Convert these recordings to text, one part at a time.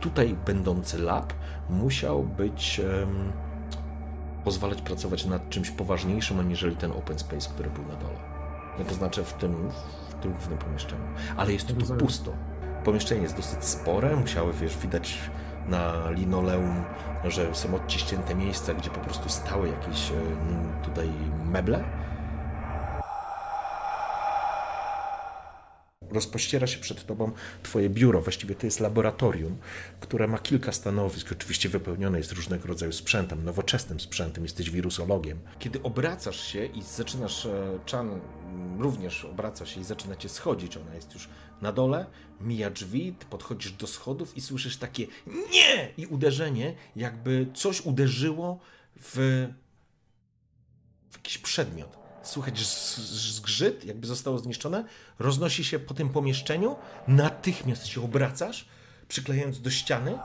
Tutaj będący lab musiał być... pozwalać pracować nad czymś poważniejszym, aniżeli ten open space, który był na dole. No to znaczy w tym głównym pomieszczeniu. Ale jest tu pusto. Pomieszczenie jest dosyć spore, musiały, wiesz, widać na linoleum, że są odciśnięte miejsca, gdzie po prostu stały jakieś tutaj meble. Rozpościera się przed tobą twoje biuro, właściwie to jest laboratorium, które ma kilka stanowisk, oczywiście wypełnione jest różnego rodzaju sprzętem, nowoczesnym sprzętem, jesteś wirusologiem. Kiedy obracasz się i zaczynasz, Chan również obraca się i zaczyna cię schodzić, ona jest już na dole, mija drzwi, podchodzisz do schodów i słyszysz takie nie! I uderzenie, jakby coś uderzyło w jakiś przedmiot. Słychać zgrzyt, jakby zostało zniszczone, roznosi się po tym pomieszczeniu, natychmiast się obracasz, przyklejając do ściany.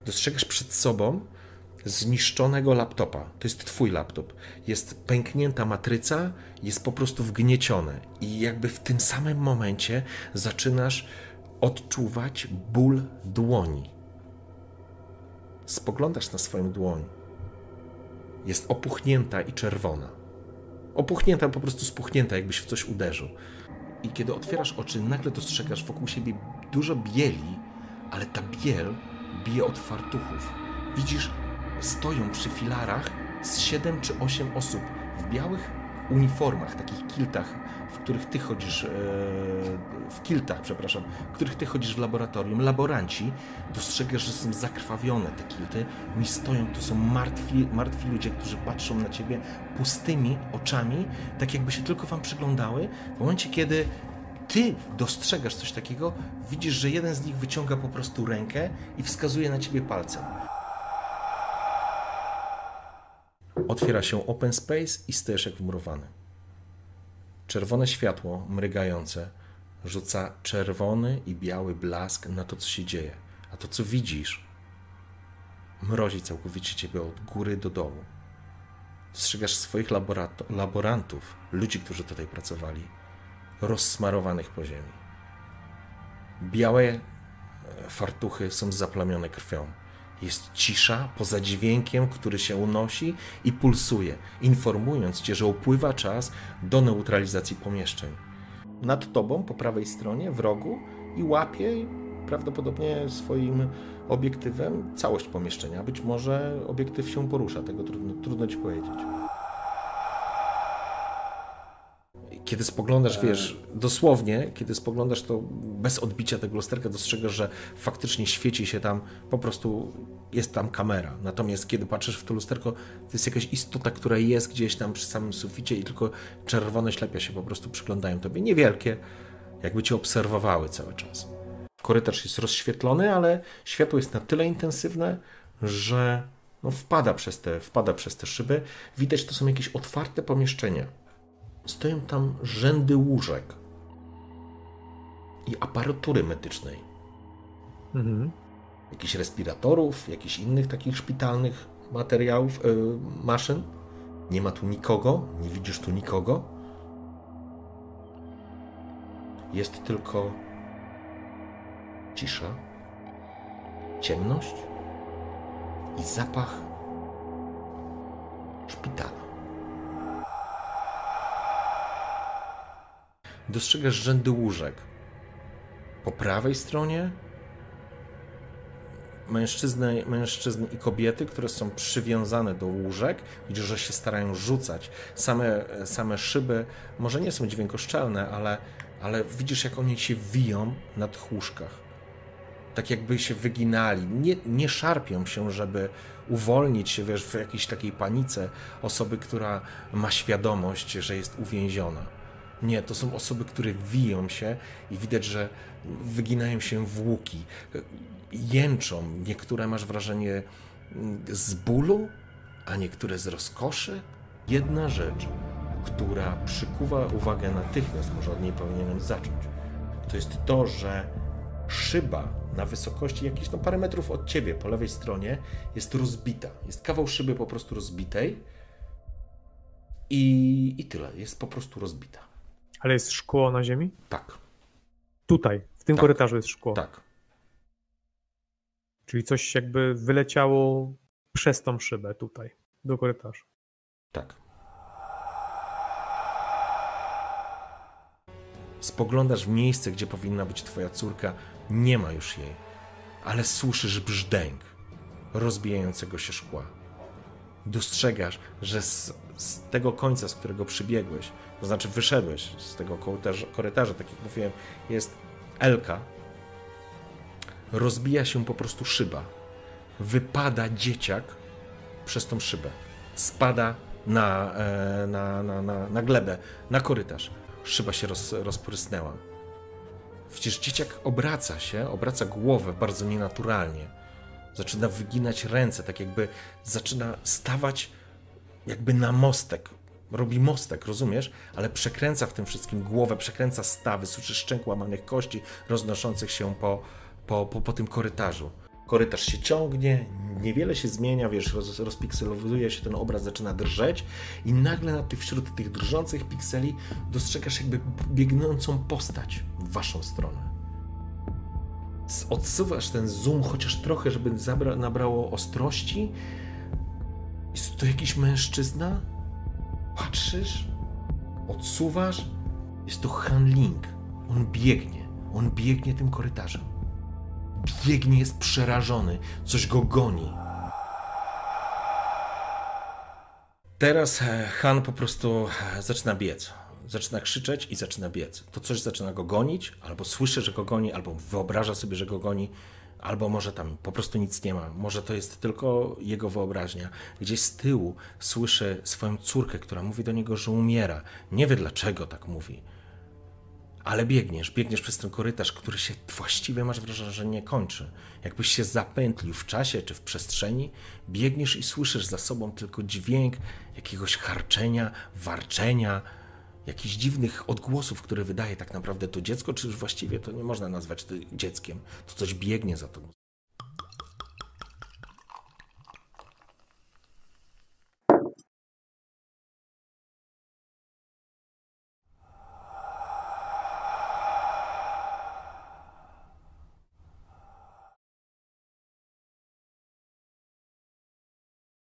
Dostrzegasz przed sobą zniszczonego laptopa. To jest twój laptop. Jest pęknięta matryca, jest po prostu wgniecione. I jakby w tym samym momencie zaczynasz odczuwać ból dłoni. Spoglądasz na swoją dłoń. Jest opuchnięta i czerwona. Opuchnięta, po prostu spuchnięta, jakbyś w coś uderzył. I kiedy otwierasz oczy, nagle dostrzegasz wokół siebie dużo bieli, ale ta biel bije od fartuchów. Widzisz, stoją przy filarach z 7 czy 8 osób w białych uniformach, takich kiltach, w których ty chodzisz, w których ty chodzisz w laboratorium. Laboranci, dostrzegasz, że są zakrwawione te kilty, oni stoją, to są martwi ludzie, którzy patrzą na ciebie pustymi oczami, tak jakby się tylko wam przyglądały. W momencie, kiedy ty dostrzegasz coś takiego, widzisz, że jeden z nich wyciąga po prostu rękę i wskazuje na ciebie palcem. Otwiera się open space i stajesz jak wmurowany. Czerwone światło, mrygające, rzuca czerwony i biały blask na to, co się dzieje. A to, co widzisz, mrozi całkowicie ciebie od góry do dołu. Dostrzegasz swoich laborantów, ludzi, którzy tutaj pracowali, rozsmarowanych po ziemi. Białe fartuchy są zaplamione krwią. Jest cisza poza dźwiękiem, który się unosi i pulsuje, informując cię, że upływa czas do neutralizacji pomieszczeń. Nad tobą, po prawej stronie, w rogu i łapie prawdopodobnie swoim obiektywem całość pomieszczenia. Być może obiektyw się porusza, tego trudno ci powiedzieć. Kiedy spoglądasz, wiesz, dosłownie, kiedy spoglądasz, to bez odbicia tego lusterka dostrzegasz, że faktycznie świeci się tam, po prostu jest tam kamera. Natomiast kiedy patrzysz w to lusterko, to jest jakaś istota, która jest gdzieś tam przy samym suficie i tylko czerwone ślepia się po prostu przyglądają tobie. Niewielkie, jakby cię obserwowały cały czas. Korytarz jest rozświetlony, ale światło jest na tyle intensywne, że no, wpada przez te szyby. Widać, to są jakieś otwarte pomieszczenia. Stoją tam rzędy łóżek i aparatury medycznej. Jakichś respiratorów, jakichś innych takich szpitalnych materiałów, maszyn. Nie ma tu nikogo, nie widzisz tu nikogo. Jest tylko cisza, ciemność i zapach szpitala. Dostrzegasz rzędy łóżek. Po prawej stronie mężczyzny i kobiety, które są przywiązane do łóżek. Widzisz, że się starają rzucać. Same szyby może nie są dźwiękoszczelne, ale widzisz, jak oni się wiją na tych łóżkach. tak jakby się wyginali, nie szarpią się, żeby uwolnić się, wiesz, w jakiejś takiej panice osoby, która ma świadomość, że jest uwięziona. Nie, to są osoby, które wiją się i widać, że wyginają się w łuki, jęczą. Niektóre masz wrażenie z bólu, a niektóre z rozkoszy. Jedna rzecz, która przykuwa uwagę natychmiast, może od niej powinienem zacząć, to jest to, że szyba na wysokości jakichś tam parę metrów od ciebie po lewej stronie jest rozbita. Jest kawał szyby po prostu rozbitej i tyle. Jest po prostu rozbita. Ale jest szkło na ziemi? Tak. Tutaj, w tym korytarzu jest szkło? Tak. Czyli coś jakby wyleciało przez tą szybę tutaj, do korytarza? Tak. Spoglądasz w miejsce, gdzie powinna być twoja córka, nie ma już jej, ale słyszysz brzdęk rozbijającego się szkła. Dostrzegasz, że z tego końca, z którego przybiegłeś, to znaczy wyszedłeś z tego korytarza, tak jak mówiłem, jest Elka, rozbija się po prostu szyba. Wypada dzieciak przez tą szybę. Spada na glebę, na korytarz. Szyba się rozprysnęła. Przecież dzieciak obraca się, obraca głowę bardzo nienaturalnie. Zaczyna wyginać ręce, tak jakby zaczyna stawać jakby na mostek. Robi mostek, rozumiesz? Ale przekręca w tym wszystkim głowę, przekręca stawy, słyszysz szczęk łamanych kości roznoszących się po tym korytarzu. Korytarz się ciągnie, niewiele się zmienia, wiesz, rozpikselowuje się, ten obraz zaczyna drżeć i nagle wśród tych drżących pikseli dostrzegasz jakby biegnącą postać w waszą stronę. Odsuwasz ten zoom chociaż trochę, żeby nabrało ostrości. Jest to jakiś mężczyzna? Patrzysz, odsuwasz, jest to Han Ling. On biegnie tym korytarzem. Biegnie, jest przerażony. Coś go goni. Teraz Han po prostu zaczyna biec. Zaczyna krzyczeć i zaczyna biec. To coś zaczyna go gonić, albo słyszy, że go goni, albo wyobraża sobie, że go goni, albo może tam po prostu nic nie ma. Może to jest tylko jego wyobraźnia. Gdzieś z tyłu słyszy swoją córkę, która mówi do niego, że umiera. Nie wie, dlaczego tak mówi. Ale biegniesz przez ten korytarz, który się właściwie masz wrażenie, że nie kończy. Jakbyś się zapętlił w czasie czy w przestrzeni, biegniesz i słyszysz za sobą tylko dźwięk jakiegoś harczenia, warczenia, jakichś dziwnych odgłosów, które wydaje tak naprawdę to dziecko, czy już właściwie to nie można nazwać dzieckiem. To coś biegnie za tobą.